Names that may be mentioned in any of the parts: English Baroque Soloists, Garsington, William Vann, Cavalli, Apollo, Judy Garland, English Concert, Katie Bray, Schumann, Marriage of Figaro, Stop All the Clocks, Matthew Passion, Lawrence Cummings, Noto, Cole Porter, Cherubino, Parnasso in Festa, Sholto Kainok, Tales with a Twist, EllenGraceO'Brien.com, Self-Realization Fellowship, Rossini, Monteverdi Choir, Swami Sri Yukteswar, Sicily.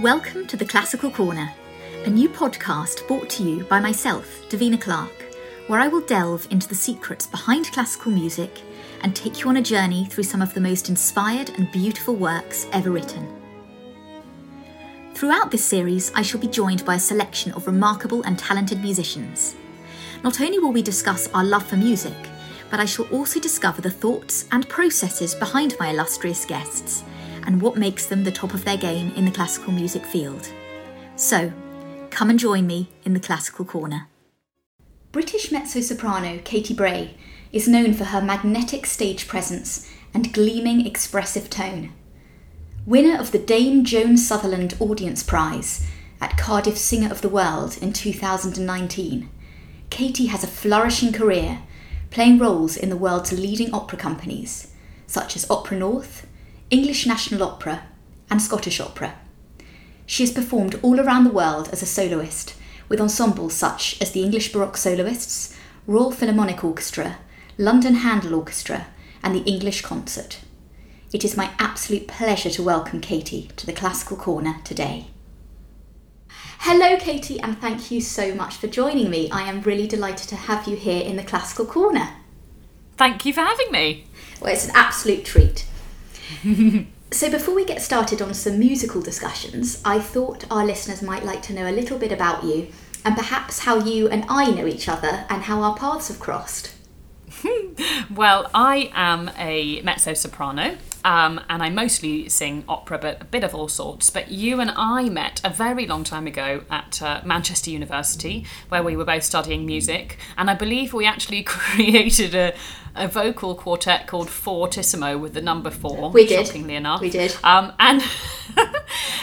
Welcome to The Classical Corner, a new podcast brought to you by myself, Davina Clarke, where I will delve into the secrets behind classical music and take you on a journey through some of the most inspired and beautiful works ever written. Throughout this series, I shall be joined by a selection of remarkable and talented musicians. Not only will we discuss our love for music, but I shall also discover the thoughts and processes behind my illustrious guests and what makes them the top of their game in the classical music field. So, come and join me in the Classical Corner. British mezzo-soprano Katie Bray is known for her magnetic stage presence and gleaming expressive tone. Winner of the Dame Joan Sutherland Audience Prize at Cardiff Singer of the World in 2019, Katie has a flourishing career, playing roles in the world's leading opera companies, such as Opera North, English National Opera, and Scottish Opera. She has performed all around the world as a soloist, with ensembles such as the English Baroque Soloists, Royal Philharmonic Orchestra, London Handel Orchestra, and the English Concert. It is my absolute pleasure to welcome Katie to the Classical Corner today. Hello Katie, and thank you so much for joining me. I am really delighted to have you here in the Classical Corner. Thank you for having me. Well, it's an absolute treat. So before we get started on some musical discussions, I thought our listeners might like to know a little bit about you and perhaps how you and I know each other and how our paths have crossed. Well, I am a mezzo-soprano and I mostly sing opera, but a bit of all sorts. But you and I met a very long time ago at Manchester University, where we were both studying music, and I believe we actually created a vocal quartet called Fortissimo with the number 4. We did. Shockingly enough. We did.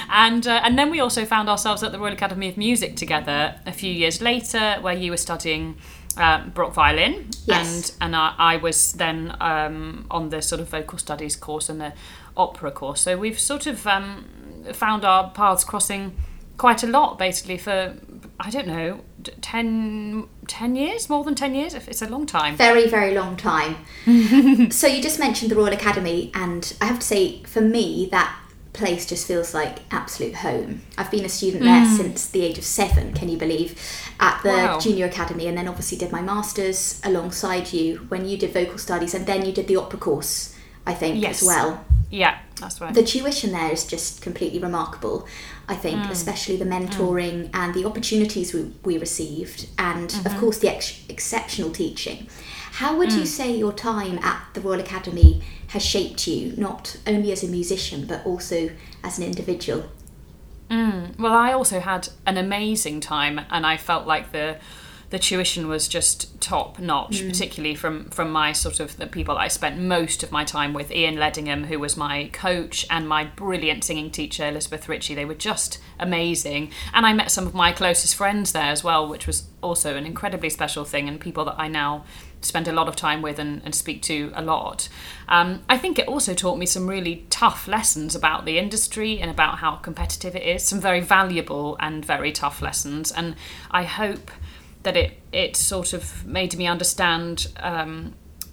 And then we also found ourselves at the Royal Academy of Music together a few years later, where you were studying Baroque violin. Yes. And I was then on the sort of vocal studies course and the opera course. So we've sort of found our paths crossing quite a lot, basically, for, I don't know, 10 years, more than 10 years. It's a long time. Very, very long time. So you just mentioned the Royal Academy, and I have to say, for me, that place just feels like absolute home. I've been a student there since the age of 7, can you believe, at the Junior Academy, and then obviously did my Masters alongside you when you did vocal studies, and then you did the opera course, I think, as well. Yeah, that's right. The tuition there is just completely remarkable, I think, especially the mentoring and the opportunities we received, and of course the exceptional teaching. How would you say your time at the Royal Academy has shaped you, not only as a musician, but also as an individual? Well, I also had an amazing time, and I felt like the tuition was just top notch, particularly from my sort of the people I spent most of my time with, Ian Leddingham, who was my coach, and my brilliant singing teacher, Elizabeth Ritchie. They were just amazing. And I met some of my closest friends there as well, which was also an incredibly special thing, and people that I now spend a lot of time with and speak to a lot. I think it also taught me some really tough lessons about the industry and about how competitive it is, some very valuable and very tough lessons. And I hope that it sort of made me understand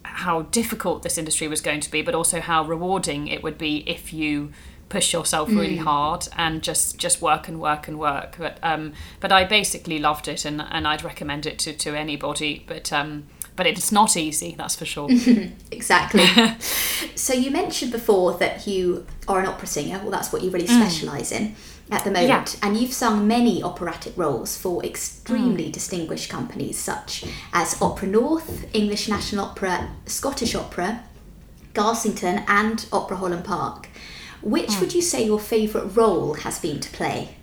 how difficult this industry was going to be, but also how rewarding it would be if you push yourself really hard and just work and work and work. But I basically loved it, and I'd recommend it to anybody. But it's not easy, that's for sure. Exactly. So you mentioned before that you are an opera singer. Well, that's what you really specialise in at the moment, and you've sung many operatic roles for extremely distinguished companies such as Opera North, English National Opera, Scottish Opera, Garsington, and Opera Holland Park. Which would you say your favourite role has been to play?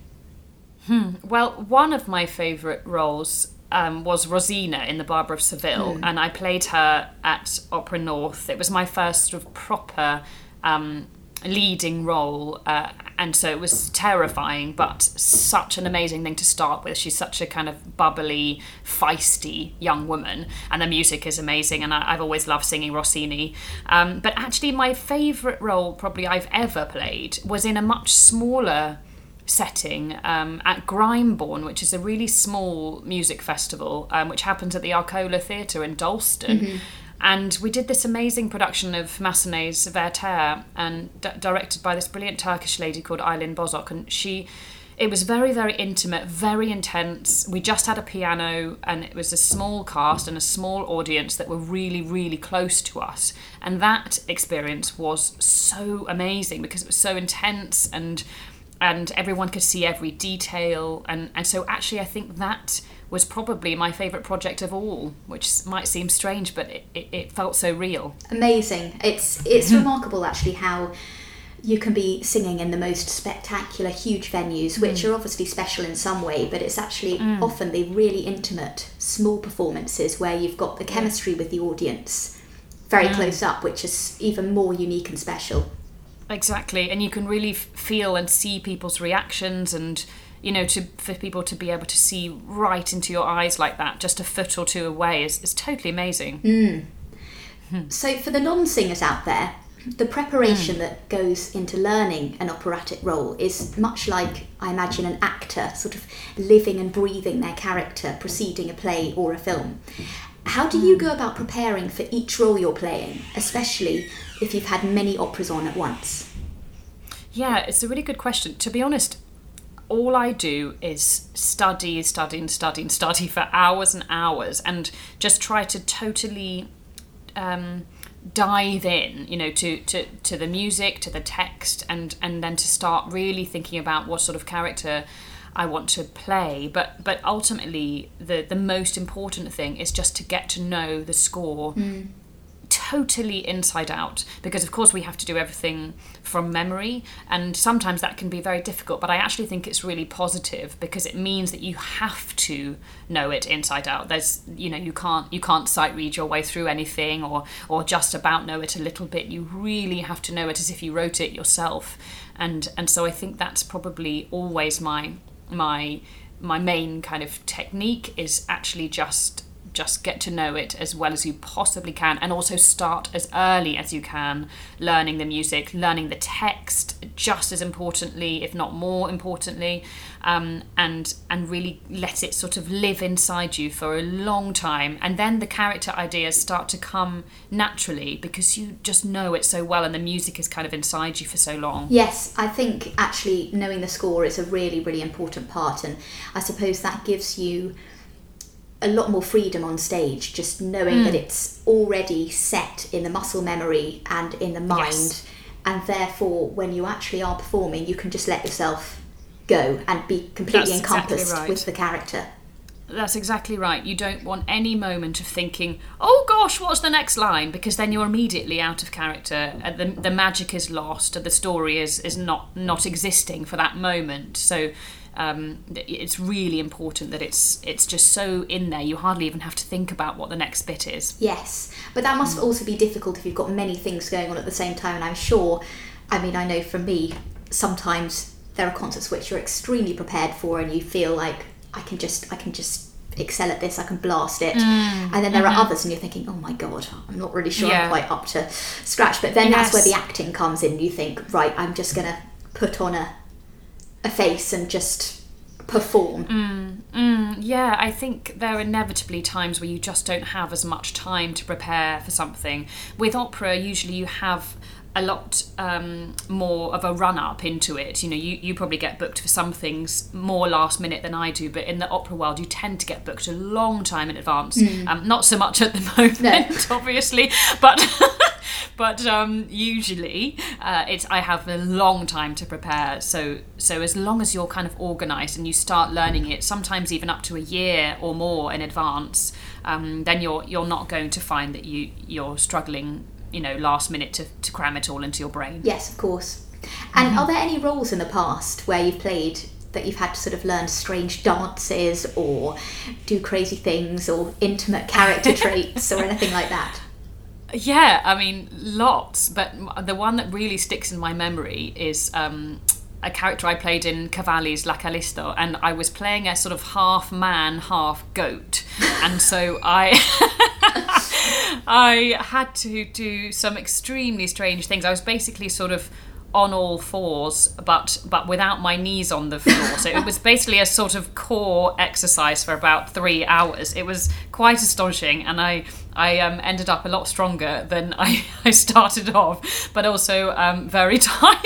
Well, one of my favourite roles was Rosina in the Barber of Seville, and I played her at Opera North. It was my first sort of proper leading role, and so it was terrifying, but such an amazing thing to start with. She's such a kind of bubbly, feisty young woman, and the music is amazing, and I've always loved singing Rossini. But actually my favourite role probably I've ever played was in a much smaller setting at Grimeborn, which is a really small music festival which happens at the Arcola Theatre in Dalston. And we did this amazing production of Massenet's Werther, and directed by this brilliant Turkish lady called Aylin Bozok. And it was very, very intimate, very intense. We just had a piano, and it was a small cast and a small audience that were really, really close to us. And that experience was so amazing because it was so intense, and everyone could see every detail. And so actually I think that was probably my favourite project of all, which might seem strange, but it felt so real. Amazing. It's remarkable actually how you can be singing in the most spectacular, huge venues, which are obviously special in some way, but it's actually often the really intimate, small performances where you've got the chemistry with the audience very close up, which is even more unique and special. Exactly, and you can really feel and see people's reactions, and you know, for people to be able to see right into your eyes like that, just a foot or two away, is totally amazing. So for the non-singers out there, the preparation that goes into learning an operatic role is much like, I imagine, an actor sort of living and breathing their character, preceding a play or a film. How do you go about preparing for each role you're playing, especially if you've had many operas on at once? Yeah, it's a really good question. To be honest, all I do is study for hours and hours, and just try to totally dive in, you know, to the music, to the text, and then to start really thinking about what sort of character I want to play. But ultimately, the most important thing is just to get to know the score totally inside out, because of course we have to do everything from memory, and sometimes that can be very difficult, but I actually think it's really positive because it means that you have to know it inside out. There's, you know, you can't sight read your way through anything, or just about know it a little bit. You really have to know it as if you wrote it yourself, and so I think that's probably always my main kind of technique, is actually just get to know it as well as you possibly can, and also start as early as you can learning the music, learning the text, just as importantly, if not more importantly, and really let it sort of live inside you for a long time, and then the character ideas start to come naturally because you just know it so well and the music is kind of inside you for so long. Yes, I think actually knowing the score is a really, really important part, and I suppose that gives you a lot more freedom on stage, just knowing that it's already set in the muscle memory and in the mind, and therefore when you actually are performing you can just let yourself go and be completely encompassed with the character. That's exactly right. You don't want any moment of thinking, oh gosh, what's the next line? Because then you're immediately out of character. The magic is lost, and the story is not existing for that moment. So it's really important that it's just so in there you hardly even have to think about what the next bit is. Yes, but that must also be difficult if you've got many things going on at the same time, and I'm sure, I mean, I know from me, sometimes there are concerts which you're extremely prepared for and you feel like I can just excel at this, I can blast it, and then there are others and you're thinking, oh my god, I'm not really sure I'm quite up to scratch, but then that's where the acting comes in. You think, right, I'm just going to put on a face and just perform. Yeah, I think there are inevitably times where you just don't have as much time to prepare for something. With opera, usually you have a lot more of a run-up into it. You know, you probably get booked for some things more last minute than I do, but in the opera world you tend to get booked a long time in advance. Not so much at the moment, obviously, but usually I have a long time to prepare. So as long as you're kind of organised and you start learning it, sometimes even up to a year or more in advance, then you're not going to find that you're struggling, you know, last minute to cram it all into your brain. Yes, of course. And are there any roles in the past where you've played that you've had to sort of learn strange dances or do crazy things or intimate character traits or anything like that? Yeah, I mean, lots, but the one that really sticks in my memory is a character I played in Cavalli's La Callisto, and I was playing a sort of half man, half goat, and so I had to do some extremely strange things. I was basically sort of on all fours, but without my knees on the floor. So it was basically a sort of core exercise for about 3 hours. It was quite astonishing, and I ended up a lot stronger than I started off, but also very tired.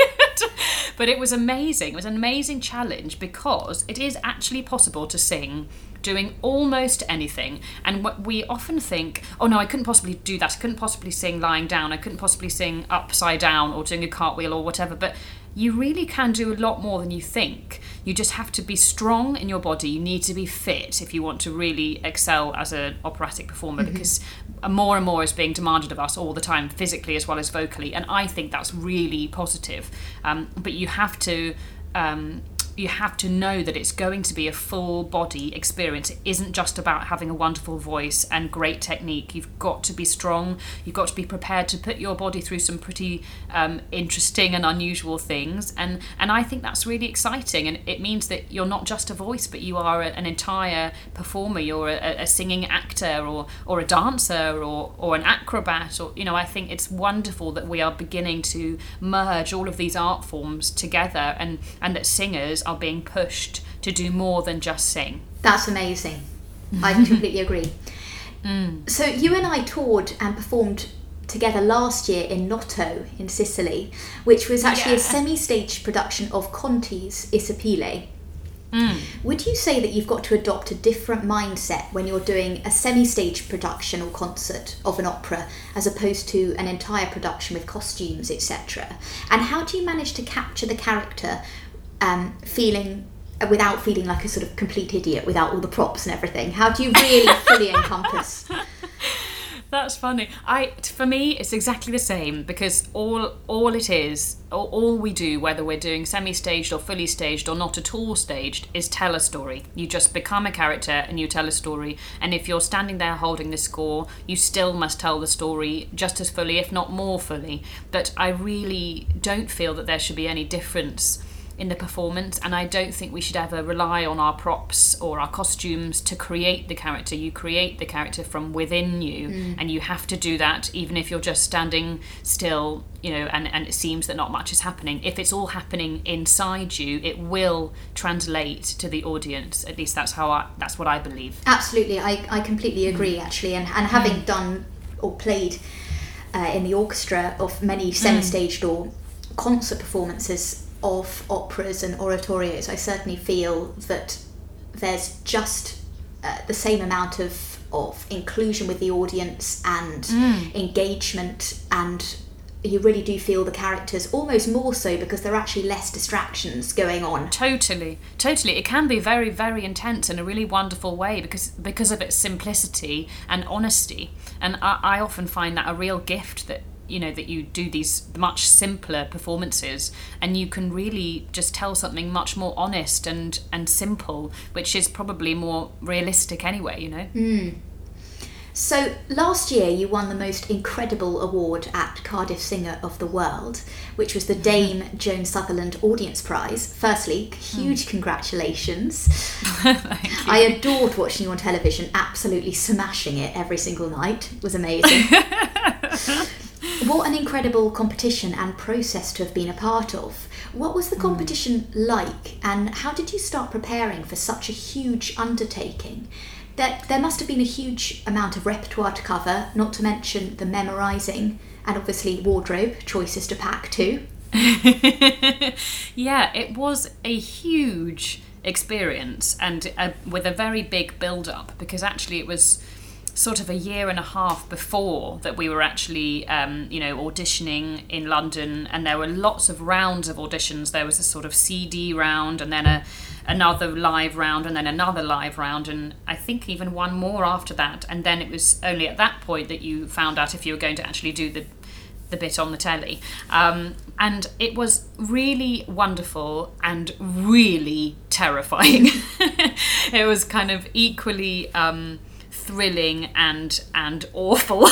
But it was amazing. It was an amazing challenge, because it is actually possible to sing doing almost anything. And what we often think, oh no, I couldn't possibly do that. I couldn't possibly sing lying down. I couldn't possibly sing upside down or doing a cartwheel or whatever. But you really can do a lot more than you think. You just have to be strong in your body. You need to be fit if you want to really excel as an operatic performer, mm-hmm. because more and more is being demanded of us all the time, physically as well as vocally. And I think that's really positive. But you have to know that it's going to be a full body experience. It isn't just about having a wonderful voice and great technique. You've got to be strong. You've got to be prepared to put your body through some pretty interesting and unusual things. And I think that's really exciting. And it means that you're not just a voice, but you are an entire performer. You're a singing actor or a dancer or an acrobat. Or, you know, I think it's wonderful that we are beginning to merge all of these art forms together, and that singers are being pushed to do more than just sing. That's amazing. I completely agree. Mm. So you and I toured and performed together last year in Noto in Sicily, which was actually a semi-staged production of Conti's Isipile. Mm. Would you say that you've got to adopt a different mindset when you're doing a semi-staged production or concert of an opera as opposed to an entire production with costumes, etc.? And how do you manage to capture the character without feeling like a sort of complete idiot without all the props and everything? How do you really fully encompass? That's funny. For me, it's exactly the same, because all it is, all we do, whether we're doing semi-staged or fully staged or not at all staged, is tell a story. You just become a character and you tell a story. And if you're standing there holding the score, you still must tell the story just as fully, if not more fully. But I really don't feel that there should be any difference in the performance, and I don't think we should ever rely on our props or our costumes to create the character. You create the character from within you, and you have to do that even if you're just standing still, you know, and it seems that not much is happening. If it's all happening inside you, it will translate to the audience. At least that's how that's what I believe. Absolutely, I completely agree, actually, and having done or played in the orchestra of many semi-staged or concert performances of operas and oratorios, I certainly feel that there's just the same amount of inclusion with the audience and engagement, and you really do feel the characters, almost more so because there are actually less distractions going on. Totally. It can be very, very intense in a really wonderful way because of its simplicity and honesty. And I often find that a real gift, that you know, that you do these much simpler performances and you can really just tell something much more honest and simple, which is probably more realistic anyway, you know. So last year you won the most incredible award at Cardiff Singer of the World, which was the Dame Joan Sutherland Audience Prize. Firstly, huge congratulations. Thank you. I adored watching you on television, absolutely smashing it every single night. It was amazing. What an incredible competition and process to have been a part of. What was the competition like, and how did you start preparing for such a huge undertaking? There must have been a huge amount of repertoire to cover, not to mention the memorising and obviously wardrobe choices to pack too. Yeah, it was a huge experience, and with a very big build-up, because actually it was sort of a year and a half before that we were actually, you know, auditioning in London, and there were lots of rounds of auditions. There was a sort of CD round, and then another live round, and then another live round, and I think even one more after that. And then it was only at that point that you found out if you were going to actually do the bit on the telly. And it was really wonderful and really terrifying. It was kind of equally thrilling and awful,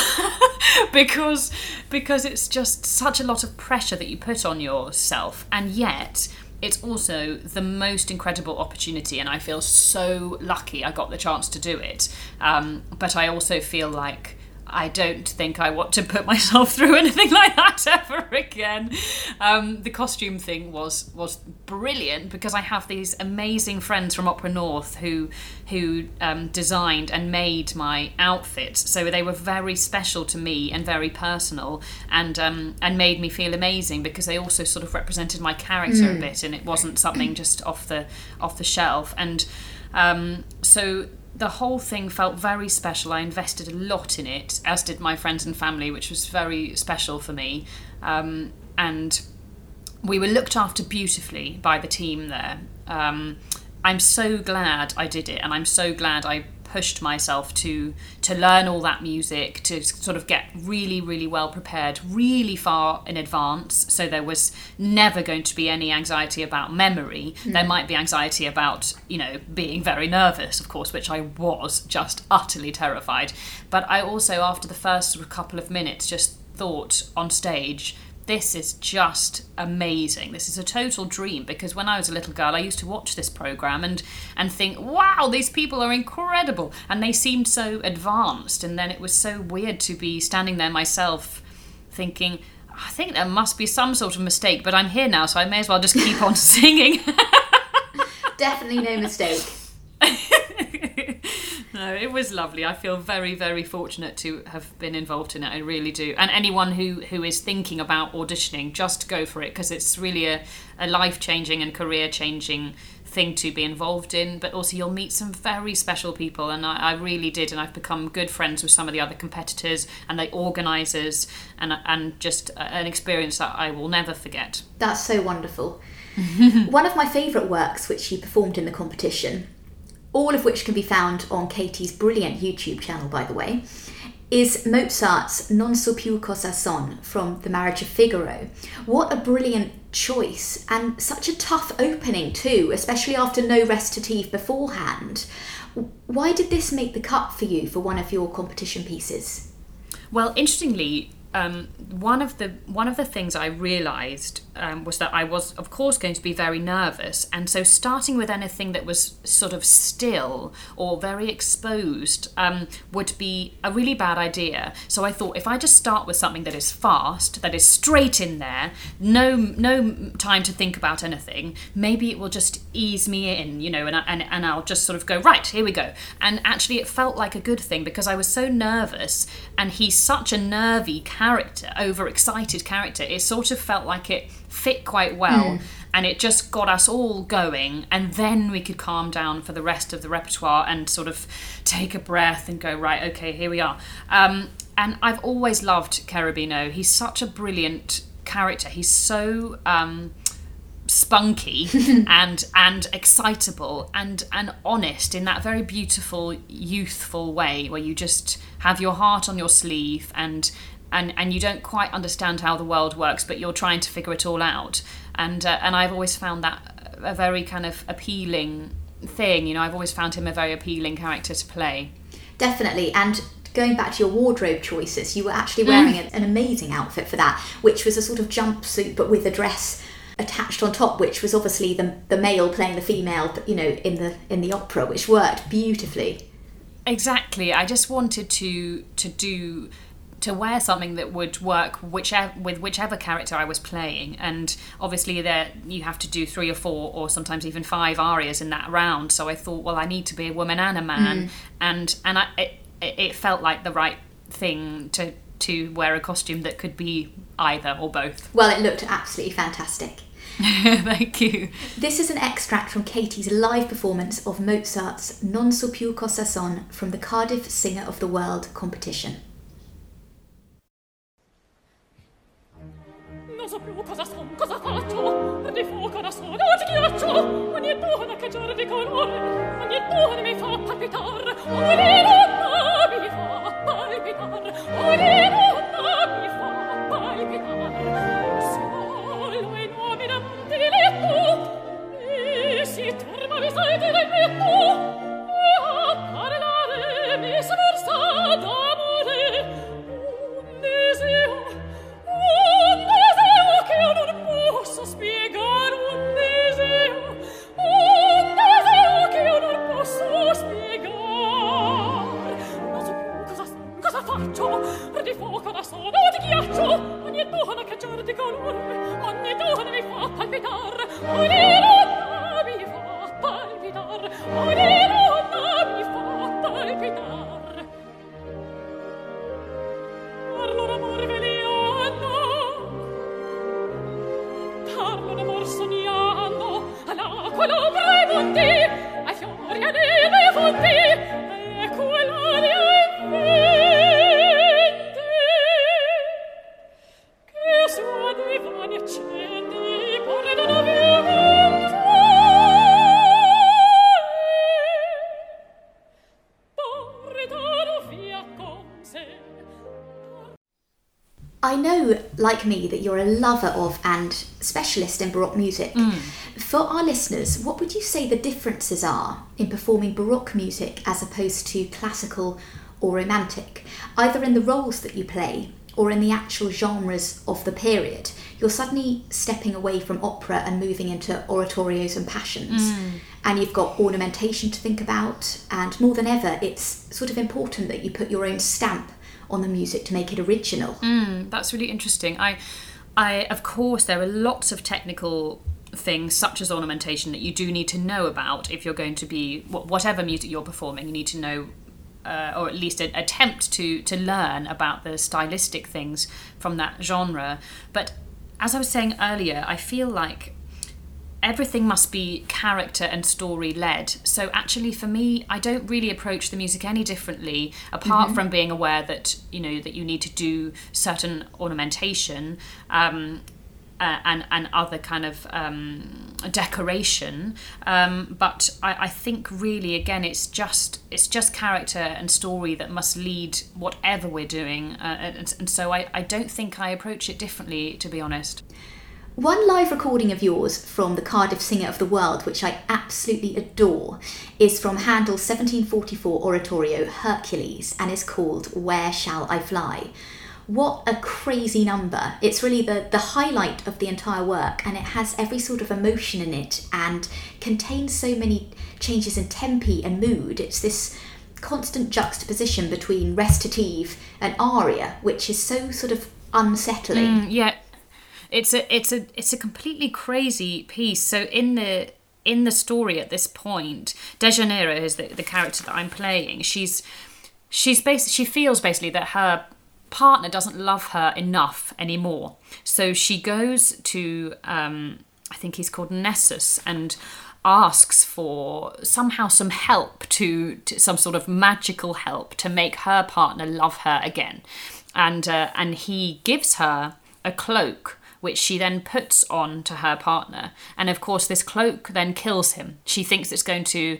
because it's just such a lot of pressure that you put on yourself, and yet it's also the most incredible opportunity, and I feel so lucky I got the chance to do it. But I also feel like I don't think I want to put myself through anything like that ever again. The costume thing was brilliant, because I have these amazing friends from Opera North who designed and made my outfits, so they were very special to me and very personal, and made me feel amazing, because they also sort of represented my character a bit, and it wasn't something just off the shelf. And so the whole thing felt very special. I invested a lot in it, as did my friends and family, which was very special for me. And we were looked after beautifully by the team there. I'm so glad I did it, and I'm so glad I pushed myself to learn all that music, to sort of get really, really well prepared, really far in advance. So there was never going to be any anxiety about memory. Mm. There might be anxiety about, being very nervous, of course, which I was just utterly terrified. But I also, after the first sort of couple of minutes, just thought on stage, this is just amazing. This is a total dream, because when I was a little girl, I used to watch this programme and think, wow, these people are incredible. And they seemed so advanced. And then it was so weird to be standing there myself thinking, I think there must be some sort of mistake, but I'm here now, so I may as well just keep on singing. Definitely no mistake. No, it was lovely. I feel very, very fortunate to have been involved in it. I really do. And anyone who is thinking about auditioning, just go for it, because it's really a life-changing and career-changing thing to be involved in. But also you'll meet some very special people, and I really did. And I've become good friends with some of the other competitors and the organisers, and just an experience that I will never forget. That's so wonderful. One of my favourite works which you performed in the competition, all of which can be found on Katie's brilliant YouTube channel, by the way, is Mozart's Non so più cosa son from The Marriage of Figaro. What a brilliant choice, and such a tough opening too, especially after no recitative beforehand. Why did this make the cut for you for one of your competition pieces? Well, interestingly, one of the things I realised was that I was, of course, going to be very nervous, and so starting with anything that was sort of still or very exposed would be a really bad idea. So I thought, if I just start with something that is fast, that is straight in there, no time to think about anything, maybe it will just ease me in, and I'll just sort of go, right, here we go. And actually it felt like a good thing, because I was so nervous, and he's such a nervy overexcited character, it sort of felt like it fit quite well, and it just got us all going, and then we could calm down for the rest of the repertoire and sort of take a breath and go, right, okay, here we are. And I've always loved Cherubino. He's such a brilliant character. He's so spunky and excitable and honest in that very beautiful, youthful way where you just have your heart on your sleeve and you don't quite understand how the world works, but you're trying to figure it all out. And I've always found that a very kind of appealing thing. I've always found him a very appealing character to play. Definitely. And going back to your wardrobe choices, you were actually wearing an amazing outfit for that, which was a sort of jumpsuit, but with a dress attached on top, which was obviously the male playing the female, in the opera, which worked beautifully. Exactly. I just wanted to wear something that would work with whichever character I was playing, and obviously there you have to do 3 or 4 or sometimes even 5 arias in that round. So I thought, well, I need to be a woman and a man, and it felt like the right thing to wear a costume that could be either or both. Well, it looked absolutely fantastic. Thank you. This is an extract from Katie's live performance of Mozart's Non so più cosa son from the Cardiff Singer of the World competition. Non so più cosa son, cosa faccio, di fuoco da sola ti ghiaccio, ogni buona cagione di colore, ogni buona mi fa palpitar, ogni donna mi fa palpitar, ogni donna mi fa palpitar, solo in uomini diletto, e si torna visai diletto, e a parlare mi sforza d'amore, un deseo, spiegare un deseo che io non posso spiegare. giorni con ogni giorno mi fa palpitar, ogni luna mi fa palpitar, ogni luna mi fa palpitar. Parlo d'amor vegliando, parlo d'amor sognando, alla colombre e monti, ai fiori e neve fonti, e quell'aria in me. I know, like me, that you're a lover of and specialist in Baroque music. Mm. For our listeners, what would you say the differences are in performing Baroque music as opposed to classical or romantic, either in the roles that you play or in the actual genres of the period? You're suddenly stepping away from opera and moving into oratorios and passions. Mm. And you've got ornamentation to think about. And more than ever, it's sort of important that you put your own stamp on the music to make it original. That's really interesting. I of course there are lots of technical things such as ornamentation that you do need to know about if you're going to be whatever music you're performing. You need to know or at least attempt to learn about the stylistic things from that genre. But as I was saying earlier, I feel like everything must be character and story led. So actually for me, I don't really approach the music any differently, apart from being aware that, you know, that you need to do certain ornamentation and other kind of decoration. But I think really, again, it's just character and story that must lead whatever we're doing. And so I don't think I approach it differently, to be honest. One live recording of yours from the Cardiff Singer of the World, which I absolutely adore, is from Handel's 1744 oratorio Hercules and is called Where Shall I Fly? What a crazy number. It's really the highlight of the entire work, and it has every sort of emotion in it and contains so many changes in tempi and mood. It's this constant juxtaposition between recitative and aria, which is so sort of unsettling. Yeah. It's a completely crazy piece. So in the story at this point, Deianira is the character that I'm playing. She feels basically that her partner doesn't love her enough anymore. So she goes to I think he's called Nessus, and asks for somehow some help to some sort of magical help to make her partner love her again, and he gives her a cloak, which she then puts on to her partner. And of course, this cloak then kills him. She thinks it's going to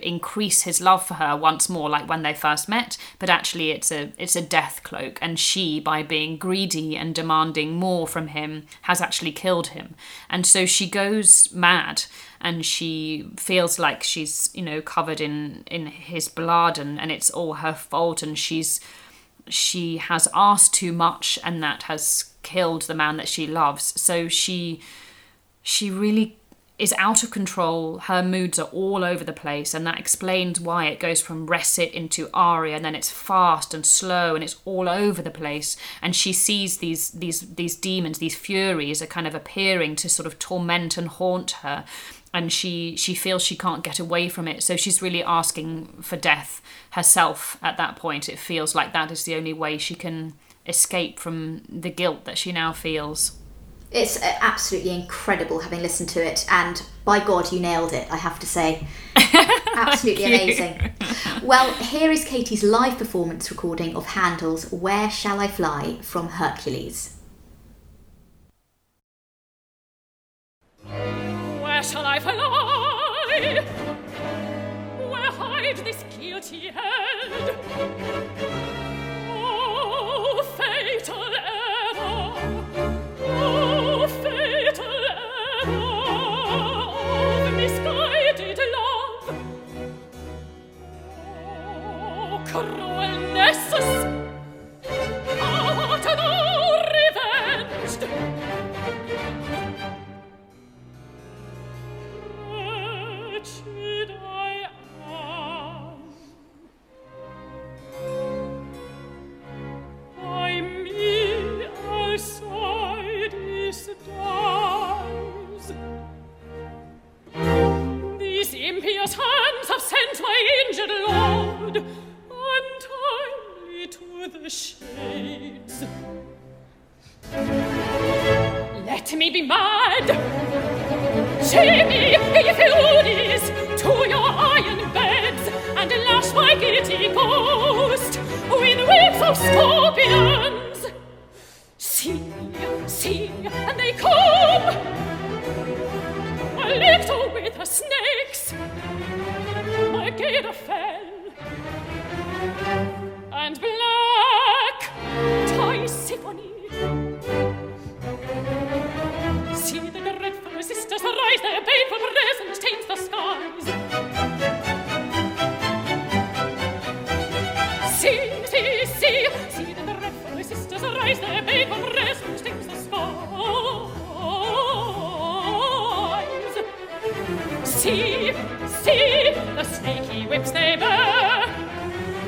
increase his love for her once more, like when they first met, but actually it's a death cloak. And she, by being greedy and demanding more from him, has actually killed him. And so she goes mad, and she feels like she's, you know, covered in his blood, and it's all her fault, and she has asked too much, and that has killed the man that she loves. So she really is out of control. Her moods are all over the place, and that explains why it goes from recit into aria, and then it's fast and slow, and it's all over the place. And she sees these demons, these furies, are kind of appearing to sort of torment and haunt her, and she feels she can't get away from it. So she's really asking for death herself at that point. It feels like that is the only way she can escape from the guilt that she now feels. It's absolutely incredible, having listened to it, and by God, you nailed it, I have to say. Absolutely amazing. Well, here is Katie's live performance recording of Handel's Where Shall I Fly from Hercules. Where shall I fly? Where hide this guilty head? Fatal error, oh fatal error of misguided love. Oh cruel Nessus, art thou revenged? Wretched I am, this dies. These impious hands have sent my injured lord untimely to the shades. Let me be mad, chain me, if you would, to your iron beds, and lash my guilty ghost with whips of scorpions. See, see, and they come, a little with the snakes, my gator fell, and black Tisiphone. See the dreadful sisters arise, their painful presence stains the skies. See, see, see, see the dreadful sisters arise, their painful presence stains the skies. See, see, the snaky whips they bear.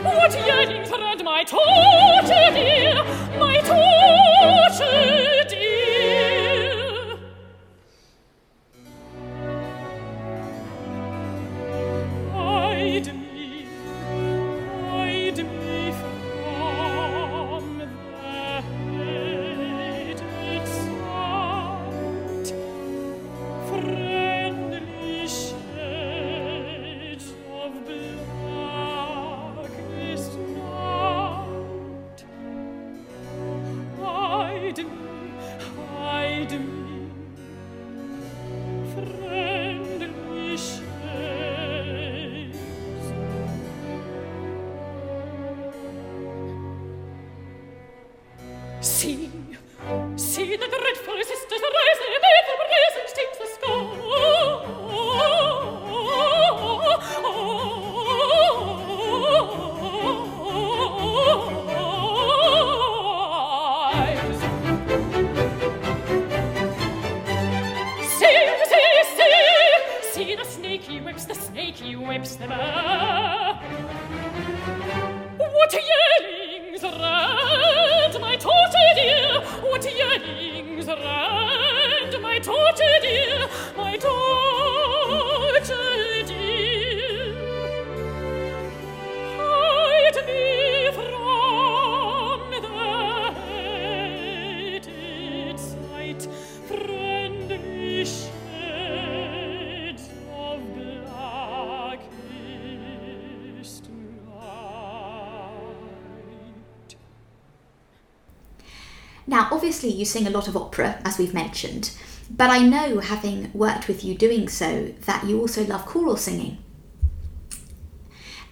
What yearnings round my torture dear, my torture dear. Now, obviously, you sing a lot of opera, as we've mentioned, but I know, having worked with you doing so, that you also love choral singing.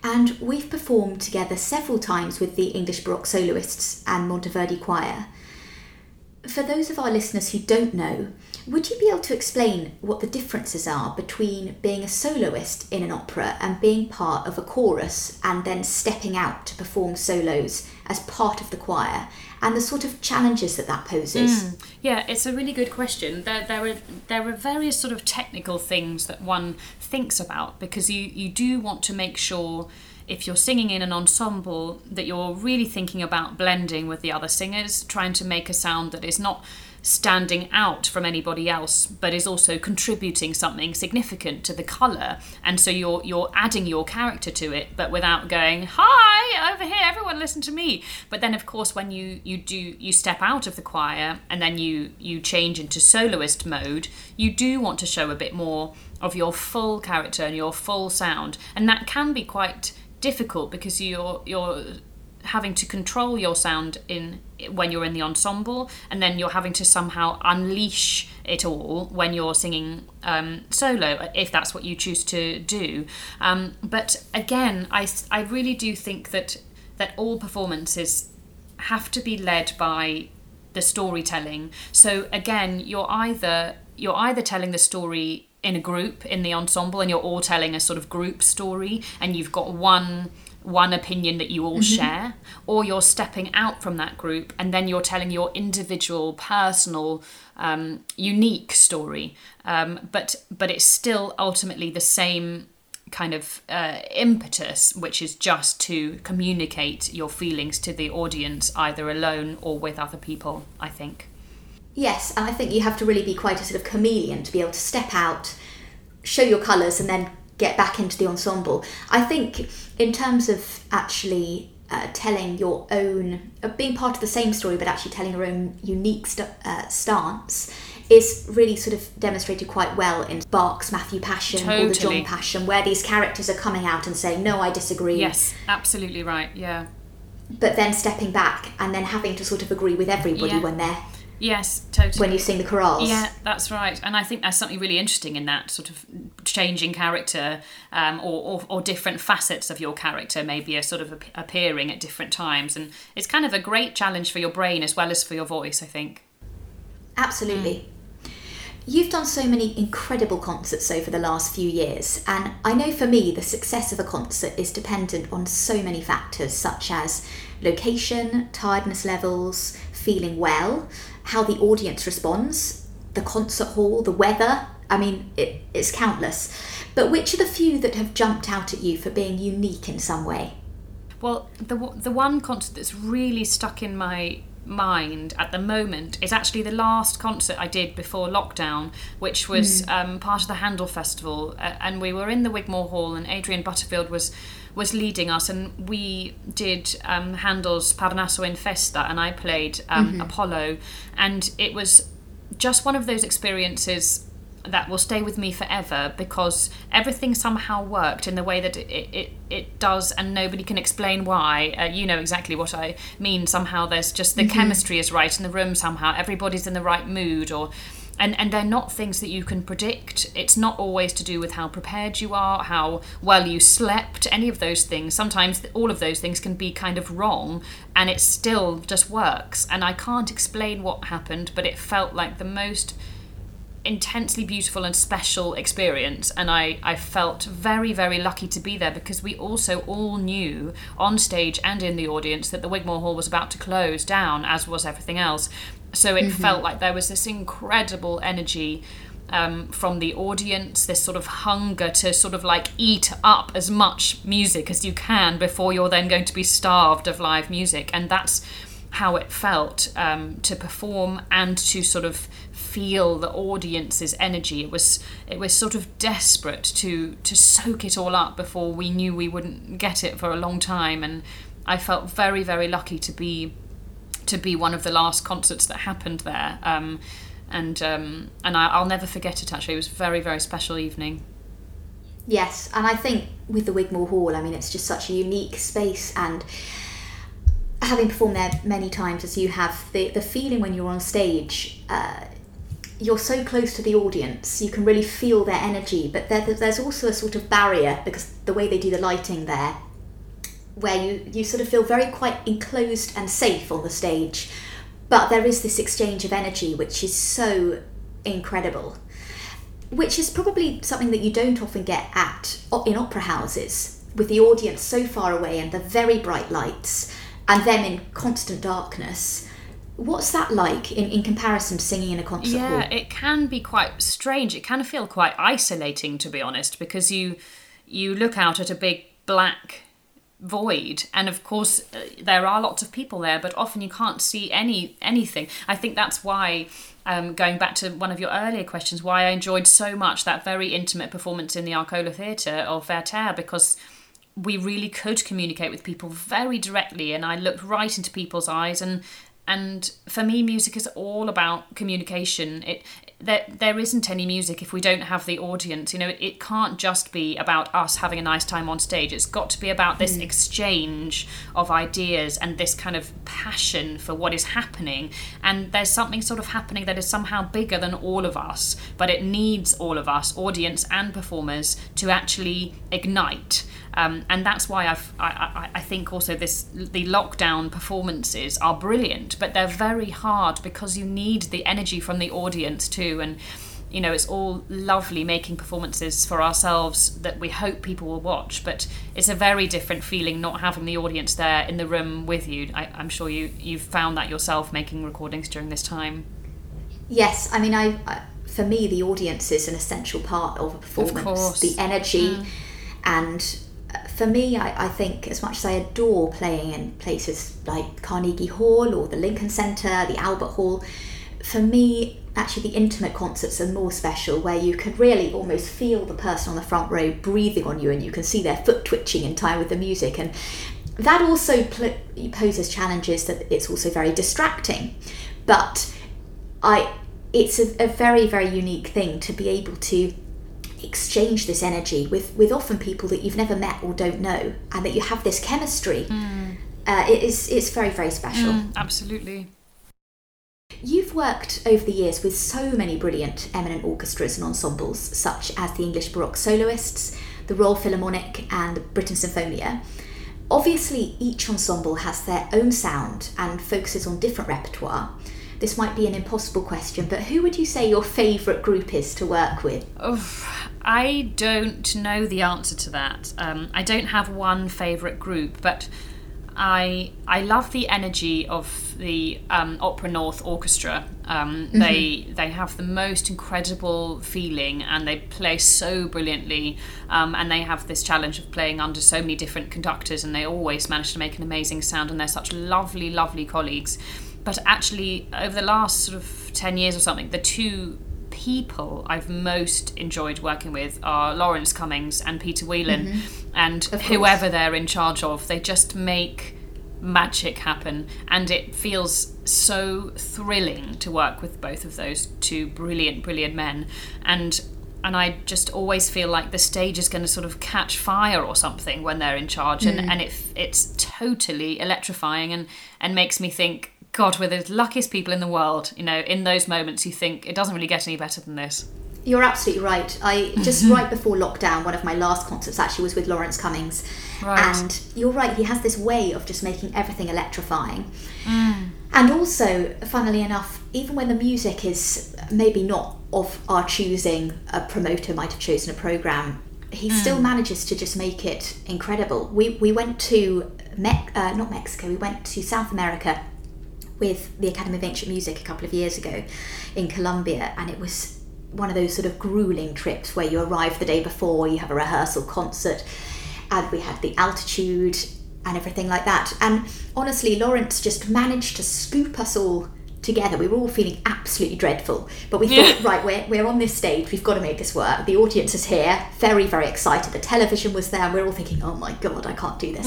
And we've performed together several times with the English Baroque Soloists and Monteverdi Choir. For those of our listeners who don't know, would you be able to explain what the differences are between being a soloist in an opera and being part of a chorus and then stepping out to perform solos as part of the choir, and the sort of challenges that that poses? Yeah, it's a really good question. There are various sort of technical things that one thinks about, because you do want to make sure, if you're singing in an ensemble, that you're really thinking about blending with the other singers, trying to make a sound that is not standing out from anybody else, but is also contributing something significant to the colour. And so you're adding your character to it, but without going, "Hi, over here, everyone listen to me." But then, of course, when you step out of the choir and then you change into soloist mode, you do want to show a bit more of your full character and your full sound. And that can be quite difficult, because you're having to control your sound when you're in the ensemble, and then you're having to somehow unleash it all when you're singing solo, if that's what you choose to do. But again, I really do think that all performances have to be led by the storytelling. So again, you're either telling the story in a group, in the ensemble, and you're all telling a sort of group story, and you've got one opinion that you all share, or you're stepping out from that group and then you're telling your individual, personal, unique story. But it's still ultimately the same kind of impetus, which is just to communicate your feelings to the audience, either alone or with other people, I think. Yes, and I think you have to really be quite a sort of chameleon to be able to step out, show your colours and then get back into the ensemble. I think in terms of actually telling your own, being part of the same story but actually telling your own unique stance is really sort of demonstrated quite well in Bach's Matthew Passion or the John Passion, where these characters are coming out and saying, no, I disagree. Yes, absolutely right, yeah. But then stepping back and then having to sort of agree with everybody when they're... Yes, totally. When you sing the chorales. Yeah, that's right. And I think there's something really interesting in that sort of changing character or different facets of your character maybe are sort of appearing at different times. And it's kind of a great challenge for your brain as well as for your voice, I think. Absolutely. Mm. You've done so many incredible concerts over the last few years, and I know for me the success of a concert is dependent on so many factors such as location, tiredness levels, feeling well, how the audience responds, the concert hall, the weather. I mean, it's countless. But which are the few that have jumped out at you for being unique in some way? Well, the one concert that's really stuck in my mind at the moment is actually the last concert I did before lockdown, which was part of the Handel Festival, and we were in the Wigmore Hall and Adrian Butterfield was leading us, and we did Handel's Parnasso in Festa, and I played Apollo, and it was just one of those experiences that will stay with me forever because everything somehow worked in the way that it does, and nobody can explain why. You know exactly what I mean. Somehow there's just the chemistry is right in the room somehow. Everybody's in the right mood, and they're not things that you can predict. It's not always to do with how prepared you are, how well you slept, any of those things. Sometimes all of those things can be kind of wrong, and it still just works. And I can't explain what happened, but it felt like the most intensely beautiful and special experience, and I felt very, very lucky to be there, because we also all knew on stage and in the audience that the Wigmore Hall was about to close down, as was everything else, so it felt like there was this incredible energy from the audience, this sort of hunger to sort of like eat up as much music as you can before you're then going to be starved of live music. And that's how it felt to perform and to sort of feel the audience's energy. It was sort of desperate to soak it all up before we knew we wouldn't get it for a long time. And I felt very, very lucky to be one of the last concerts that happened there, and I'll never forget it. Actually, it was a very, very special evening. Yes, and I think with the Wigmore Hall, I mean, it's just such a unique space, and having performed there many times as you have, the feeling when you're on stage, you're so close to the audience, you can really feel their energy, but there's also a sort of barrier because the way they do the lighting there, where you sort of feel very quite enclosed and safe on the stage, but there is this exchange of energy which is so incredible, which is probably something that you don't often get at in opera houses, with the audience so far away and the very bright lights and them in constant darkness. What's that like in comparison to singing in a concert hall? Yeah, it can be quite strange. It can feel quite isolating, to be honest, because you look out at a big black void, and of course there are lots of people there, but often you can't see anything. I think that's why, going back to one of your earlier questions, why I enjoyed so much that very intimate performance in the Arcola Theatre of Werther, because we really could communicate with people very directly, and I looked right into people's eyes. And for me, music is all about communication. There isn't any music if we don't have the audience. You know, it can't just be about us having a nice time on stage. It's got to be about this exchange of ideas and this kind of passion for what is happening. And there's something sort of happening that is somehow bigger than all of us, but it needs all of us, audience and performers, to actually ignite. And that's why I think also the lockdown performances are brilliant, but they're very hard because you need the energy from the audience too. And, you know, it's all lovely making performances for ourselves that we hope people will watch, but it's a very different feeling not having the audience there in the room with you. I'm sure you've found that yourself making recordings during this time. Yes, I mean, for me, the audience is an essential part of a performance. Of course. The energy and... For me, I think as much as I adore playing in places like Carnegie Hall or the Lincoln Centre, the Albert Hall, for me, actually the intimate concerts are more special, where you can really almost feel the person on the front row breathing on you, and you can see their foot twitching in time with the music. And that also poses challenges, that it's also very distracting. But it's a very, very unique thing to be able to exchange this energy with often people that you've never met or don't know, and that you have this chemistry. It's very, very special. Absolutely. You've worked over the years with so many brilliant eminent orchestras and ensembles, such as the English Baroque Soloists, the Royal Philharmonic and the Britain Sinfonia. Obviously, each ensemble has their own sound and focuses on different repertoire. This might be an impossible question, but who would you say your favourite group is to work with? Oh, I don't know the answer to that. I don't have one favourite group, but I love the energy of the Opera North Orchestra. They have the most incredible feeling, and they play so brilliantly, and they have this challenge of playing under so many different conductors, and they always manage to make an amazing sound, and they're such lovely, lovely colleagues. But actually, over the last sort of 10 years or something, the two people I've most enjoyed working with are Lawrence Cummings and Peter Whelan, and whoever they're in charge of, they just make magic happen, and it feels so thrilling to work with both of those two brilliant men, and I just always feel like the stage is going to sort of catch fire or something when they're in charge, and it's totally electrifying, and makes me think, God, we're the luckiest people in the world. You know, in those moments you think, it doesn't really get any better than this. You're absolutely right. I just right before lockdown, one of my last concerts actually was with Lawrence Cummings. Right. And you're right, he has this way of just making everything electrifying. And also, funnily enough, even when the music is maybe not of our choosing, a promoter might have chosen a programme, he still manages to just make it incredible. We went to we went to South America with the Academy of Ancient Music a couple of years ago in Colombia, and it was one of those sort of grueling trips where you arrive the day before, you have a rehearsal concert, and we had the altitude and everything like that. And honestly, Lawrence just managed to scoop us all together. We were all feeling absolutely dreadful, but we thought, right, we're on this stage, we've got to make this work. The audience is here, very, very excited. The television was there, and we're all thinking, oh my God, I can't do this.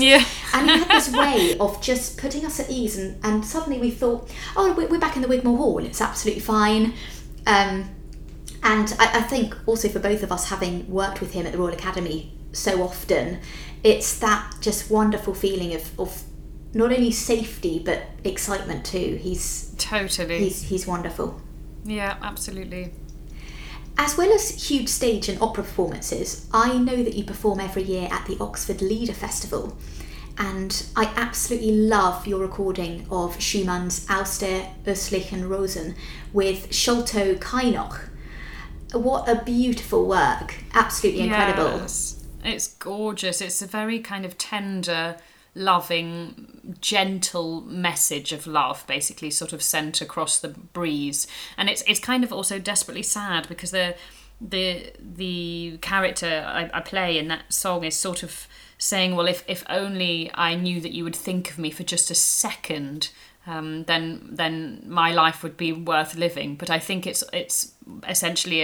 And he had this way of just putting us at ease, and suddenly we thought, oh, we're back in the Wigmore Hall, it's absolutely fine. And I think also for both of us, having worked with him at the Royal Academy so often, it's that just wonderful feeling of not only safety but excitement too. He's wonderful. Yeah, absolutely. As well as huge stage and opera performances, I know that you perform every year at the Oxford Lieder Festival, and I absolutely love your recording of Schumann's Auster, Östlich and Rosen with Sholto Kainok. What a beautiful work, absolutely incredible. Yes, it's gorgeous. It's a very kind of tender, loving, gentle message of love, basically, sort of sent across the breeze. And it's kind of also desperately sad, because the character I play in that song is sort of saying, well, if only I knew that you would think of me for just a second, then my life would be worth living. But I think it's essentially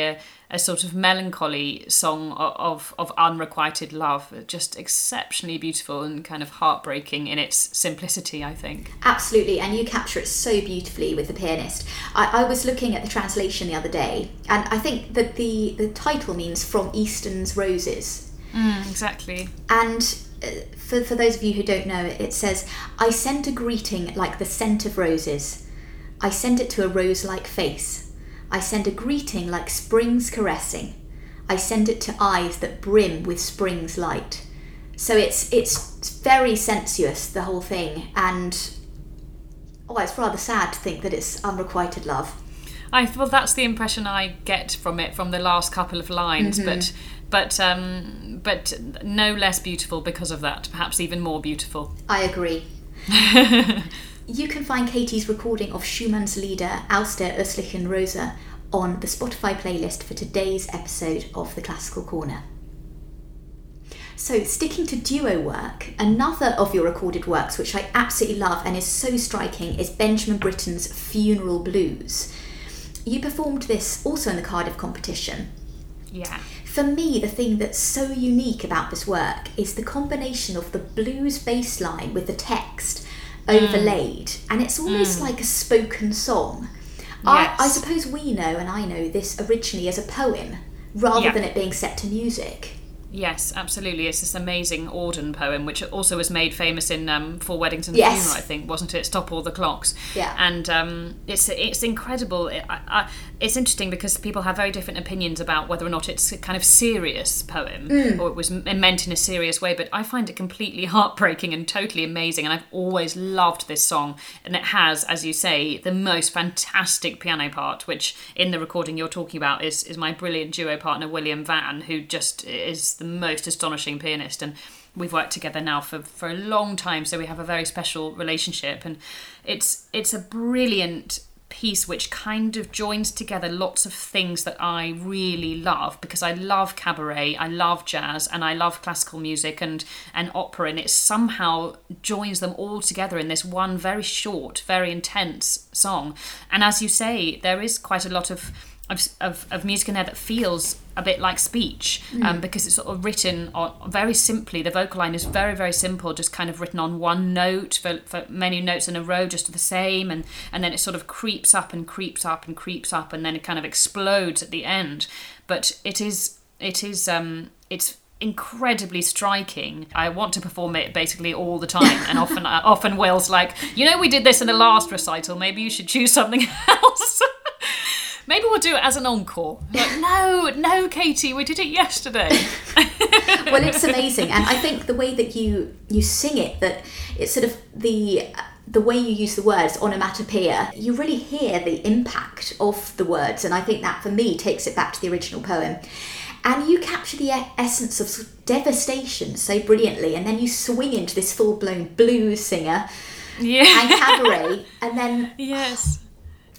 a sort of melancholy song of unrequited love, just exceptionally beautiful and kind of heartbreaking in its simplicity, I think. Absolutely, and you capture it so beautifully with the pianist. I was looking at the translation the other day, and I think that the title means From Easton's Roses. Exactly. And for those of you who don't know, it says, I send a greeting like the scent of roses. I send it to a rose-like face. I send a greeting like spring's caressing. I send it to eyes that brim with spring's light. So it's very sensuous, the whole thing, and it's rather sad to think that it's unrequited love. Well, that's the impression I get from it, from the last couple of lines, but no less beautiful because of that. Perhaps even more beautiful. I agree. You can find Katie's recording of Schumann's Lieder Auster, Östlich and Rosen on the Spotify playlist for today's episode of The Classical Corner. So, sticking to duo work, another of your recorded works which I absolutely love and is so striking is Benjamin Britten's Funeral Blues. you performed this also in the Cardiff competition. Yeah. For me, the thing that's so unique about this work is the combination of the blues bass line with the text overlaid, and it's almost like a spoken song. Yes. I suppose we know, and I know this originally as a poem, rather than it being set to music. Yes, absolutely. It's this amazing Auden poem, which also was made famous in For Weddings and Funeral, I think, wasn't it? Stop All the Clocks. Yeah. And it's incredible. It's interesting because people have very different opinions about whether or not it's a kind of serious poem or it was meant in a serious way, but I find it completely heartbreaking and totally amazing, and I've always loved this song, and it has, as you say, the most fantastic piano part, which in the recording you're talking about is my brilliant duo partner William Vann, who just is the most astonishing pianist, and we've worked together now for a long time, so we have a very special relationship, and it's a brilliant piece which kind of joins together lots of things that I really love, because I love cabaret, I love jazz, and I love classical music and opera, and it somehow joins them all together in this one very short, very intense song. And as you say, there is quite a lot of music in there that feels a bit like speech, because it's sort of written on very simply. The vocal line is very, very simple, just kind of written on one note for many notes in a row, just the same, and then it sort of creeps up and creeps up and creeps up, and then it kind of explodes at the end. But it's incredibly striking. I want to perform it basically all the time, and often Will's like, we did this in the last recital, maybe you should choose something else. Maybe we'll do it as an encore. Like, no, Katie, we did it yesterday. Well, it's amazing. And I think the way that you sing it, that it's sort of the way you use the words, onomatopoeia, you really hear the impact of the words. And I think that, for me, takes it back to the original poem. And you capture the essence of devastation so brilliantly. And then you swing into this full-blown blues singer and cabaret. And then... Yes.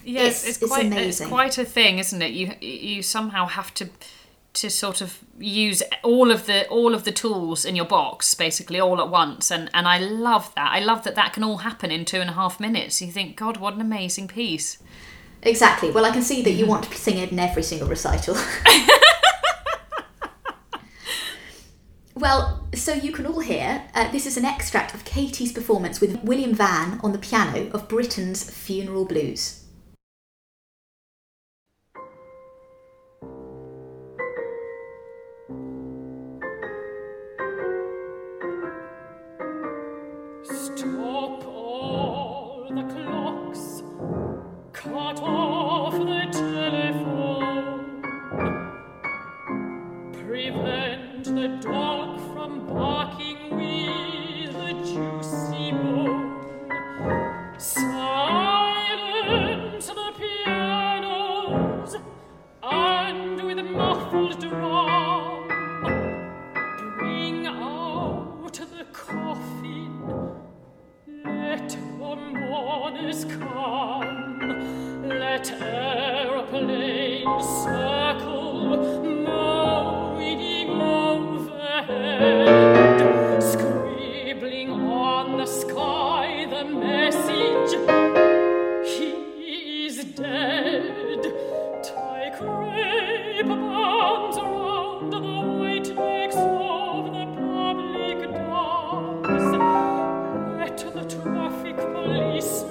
Yes, it's quite a thing, isn't it? You somehow have to sort of use all of the tools in your box basically all at once, and I love that. I love that can all happen in 2.5 minutes. You think, God, what an amazing piece! Exactly. Well, I can see that you want to sing it in every single recital. Well, so you can all hear, this is an extract of Katie's performance with William Vann on the piano of Britain's Funeral Blues.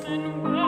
Nothing now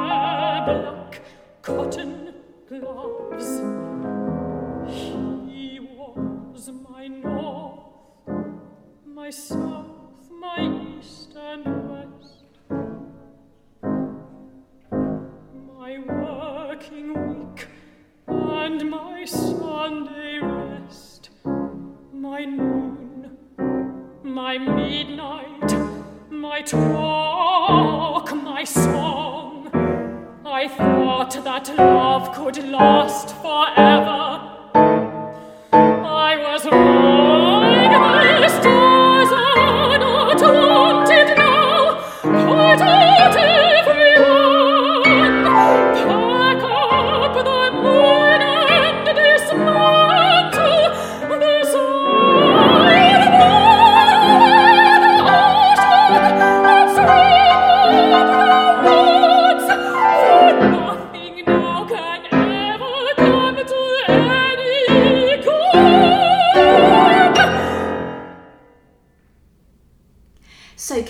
can ever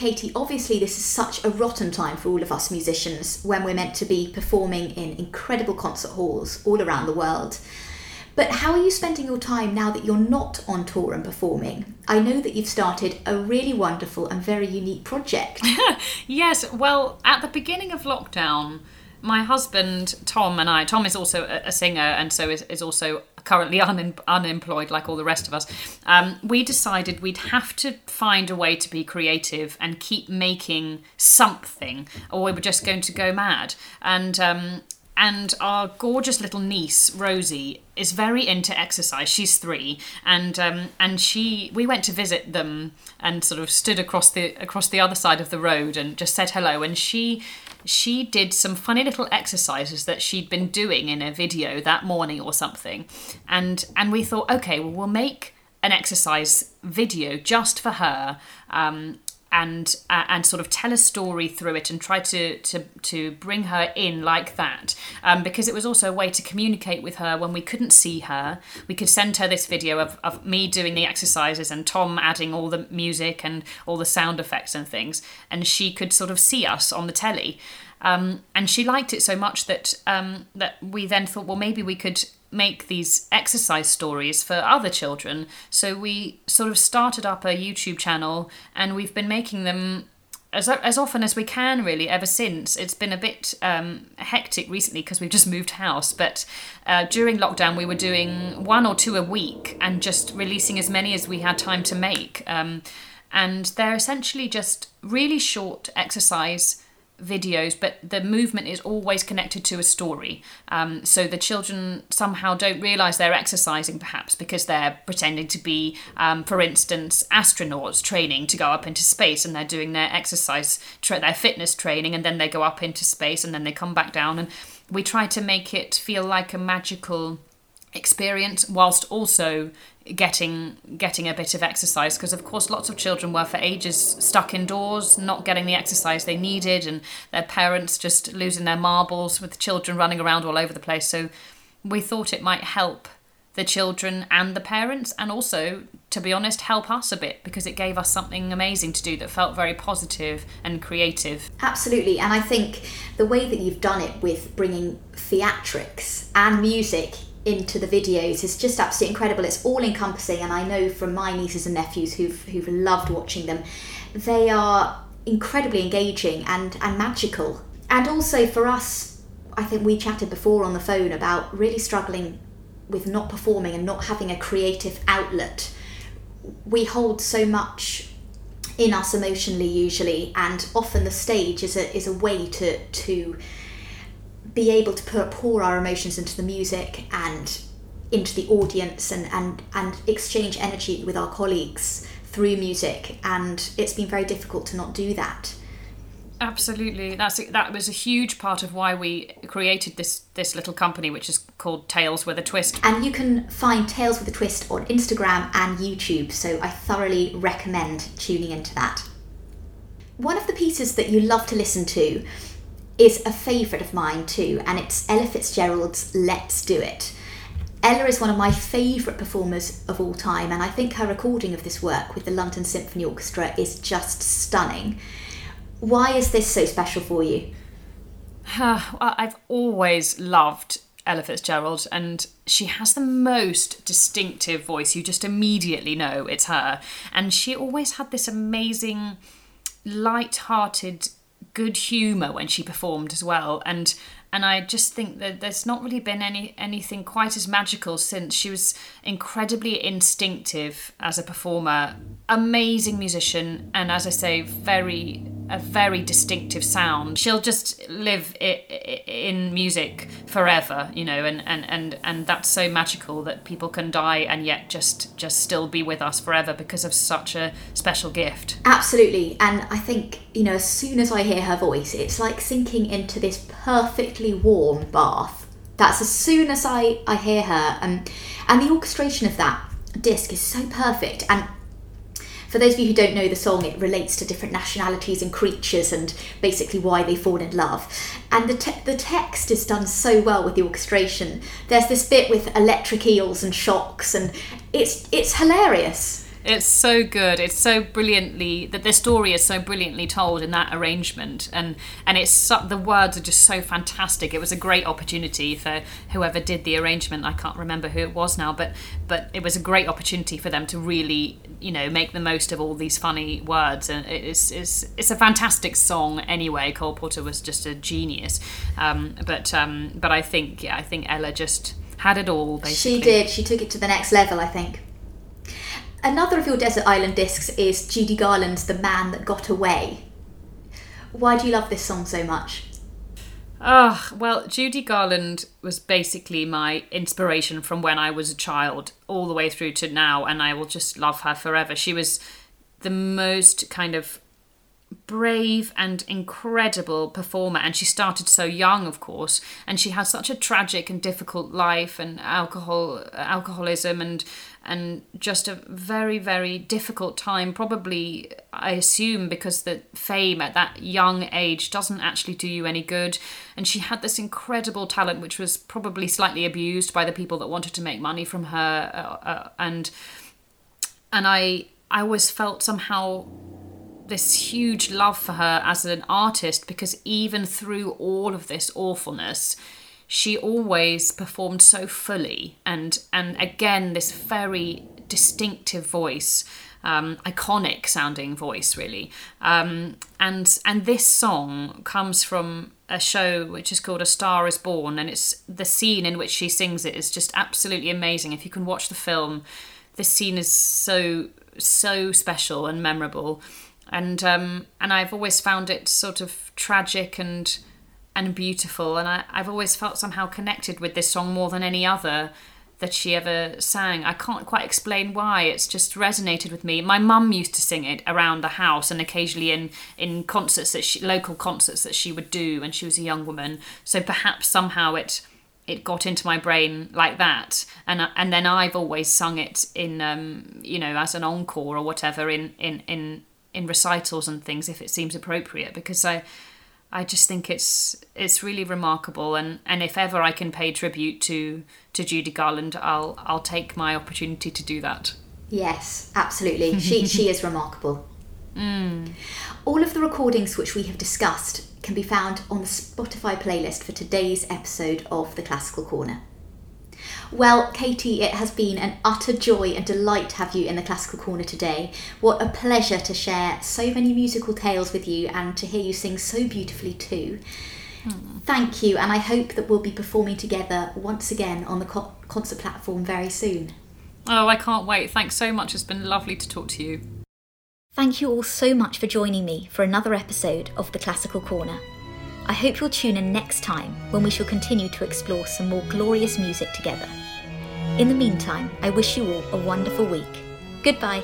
Katie, obviously this is such a rotten time for all of us musicians when we're meant to be performing in incredible concert halls all around the world. But how are you spending your time now that you're not on tour and performing? I know that you've started a really wonderful and very unique project. Yes, well, at the beginning of lockdown, my husband, Tom, and I, Tom is also a singer and so is also currently unemployed like all the rest of us, we decided we'd have to find a way to be creative and keep making something or we were just going to go mad. And our gorgeous little niece, Rosie, is very into exercise. She's 3, and we went to visit them and sort of stood across the other side of the road and just said hello. And she did some funny little exercises that she'd been doing in a video that morning or something. And we thought, okay, well, we'll make an exercise video just for her. And sort of tell a story through it and try to bring her in like that, because it was also a way to communicate with her when we couldn't see her. We could send her this video of me doing the exercises and Tom adding all the music and all the sound effects and things, and she could sort of see us on the telly. And she liked it so much that we then thought, well, maybe we could make these exercise stories for other children. So we sort of started up a YouTube channel and we've been making them as often as we can, really, ever since. It's been a bit hectic recently because we've just moved house, but during lockdown we were doing 1 or 2 a week and just releasing as many as we had time to make. And they're essentially just really short exercise videos, but the movement is always connected to a story, so the children somehow don't realize they're exercising, perhaps because they're pretending to be for instance astronauts training to go up into space, and they're doing their exercise their fitness training, and then they go up into space and then they come back down. And we try to make it feel like a magical experience whilst also getting a bit of exercise, because of course lots of children were for ages stuck indoors, not getting the exercise they needed, and their parents just losing their marbles with children running around all over the place. So we thought it might help the children and the parents, and also, to be honest, help us a bit, because it gave us something amazing to do that felt very positive and creative. Absolutely, and I think the way that you've done it with bringing theatrics and music into the videos is just absolutely incredible. It's all encompassing, and I know from my nieces and nephews who've loved watching them, they are incredibly engaging and magical. And also for us, I think we chatted before on the phone about really struggling with not performing and not having a creative outlet. We hold so much in us emotionally usually, and often the stage is a way to be able to pour our emotions into the music and into the audience and exchange energy with our colleagues through music, and it's been very difficult to not do that. Absolutely, that was a huge part of why we created this little company, which is called Tales with a Twist. And you can find Tales with a Twist on Instagram and YouTube, so I thoroughly recommend tuning into that. One of the pieces that you love to listen to is a favourite of mine too, and it's Ella Fitzgerald's Let's Do It. Ella is one of my favourite performers of all time, and I think her recording of this work with the London Symphony Orchestra is just stunning. Why is this so special for you? I've always loved Ella Fitzgerald, and she has the most distinctive voice. You just immediately know it's her, and she always had this amazing, light-hearted good humour when she performed as well, and I just think that there's not really been anything quite as magical since. She was incredibly instinctive as a performer, amazing musician, and as I say, a very distinctive sound. She'll just live in music forever, you know, and that's so magical that people can die and yet just still be with us forever because of such a special gift. Absolutely, and I think, you know, as soon as I hear her voice, it's like sinking into this perfectly warm bath. That's as soon as I hear her, and the orchestration of that disc is so perfect. And for those of you who don't know the song, it relates to different nationalities and creatures and basically why they fall in love. And the text is done so well with the orchestration. There's this bit with electric eels and shocks, and it's hilarious. It's so good. It's so brilliantly, that the story is so brilliantly told in that arrangement, and it's so, the words are just so fantastic. It was a great opportunity for whoever did the arrangement. I can't remember who it was now, but it was a great opportunity for them to really, you know, make the most of all these funny words. And it's a fantastic song anyway. Cole Porter was just a genius. But I think Ella just had it all, basically. She did. She took it to the next level, I think. Another of your Desert Island discs is Judy Garland's The Man That Got Away. Why do you love this song so much? Oh, well, Judy Garland was basically my inspiration from when I was a child all the way through to now, and I will just love her forever. She was the most kind of brave and incredible performer, and she started so young, of course, and she has such a tragic and difficult life, and alcoholism and just a very, very difficult time, probably, I assume, because the fame at that young age doesn't actually do you any good. And she had this incredible talent, which was probably slightly abused by the people that wanted to make money from her, and I always felt somehow this huge love for her as an artist, because even through all of this awfulness, she always performed so fully, and again, this very distinctive voice, iconic sounding voice, really. And this song comes from a show which is called A Star Is Born, and it's the scene in which she sings it is just absolutely amazing. If you can watch the film, this scene is so special and memorable. And I've always found it sort of tragic and beautiful, and I've always felt somehow connected with this song more than any other that she ever sang. I can't quite explain why. It's just resonated with me. My mum used to sing it around the house and occasionally in concerts local concerts that she would do when she was a young woman. So perhaps somehow it got into my brain like that, and then I've always sung it in as an encore or whatever in recitals and things, if it seems appropriate, because I just think it's really remarkable, and if ever I can pay tribute to Judy Garland, I'll take my opportunity to do that. Yes, absolutely. She is remarkable. Mm. All of the recordings which we have discussed can be found on the Spotify playlist for today's episode of The Classical Corner. Well, Katie, it has been an utter joy and delight to have you in the Classical Corner today. What a pleasure to share so many musical tales with you and to hear you sing so beautifully too. Mm. Thank you, and I hope that we'll be performing together once again on the concert platform very soon. Oh, I can't wait. Thanks so much. It's been lovely to talk to you. Thank you all so much for joining me for another episode of the Classical Corner. I hope you'll tune in next time when we shall continue to explore some more glorious music together. In the meantime, I wish you all a wonderful week. Goodbye.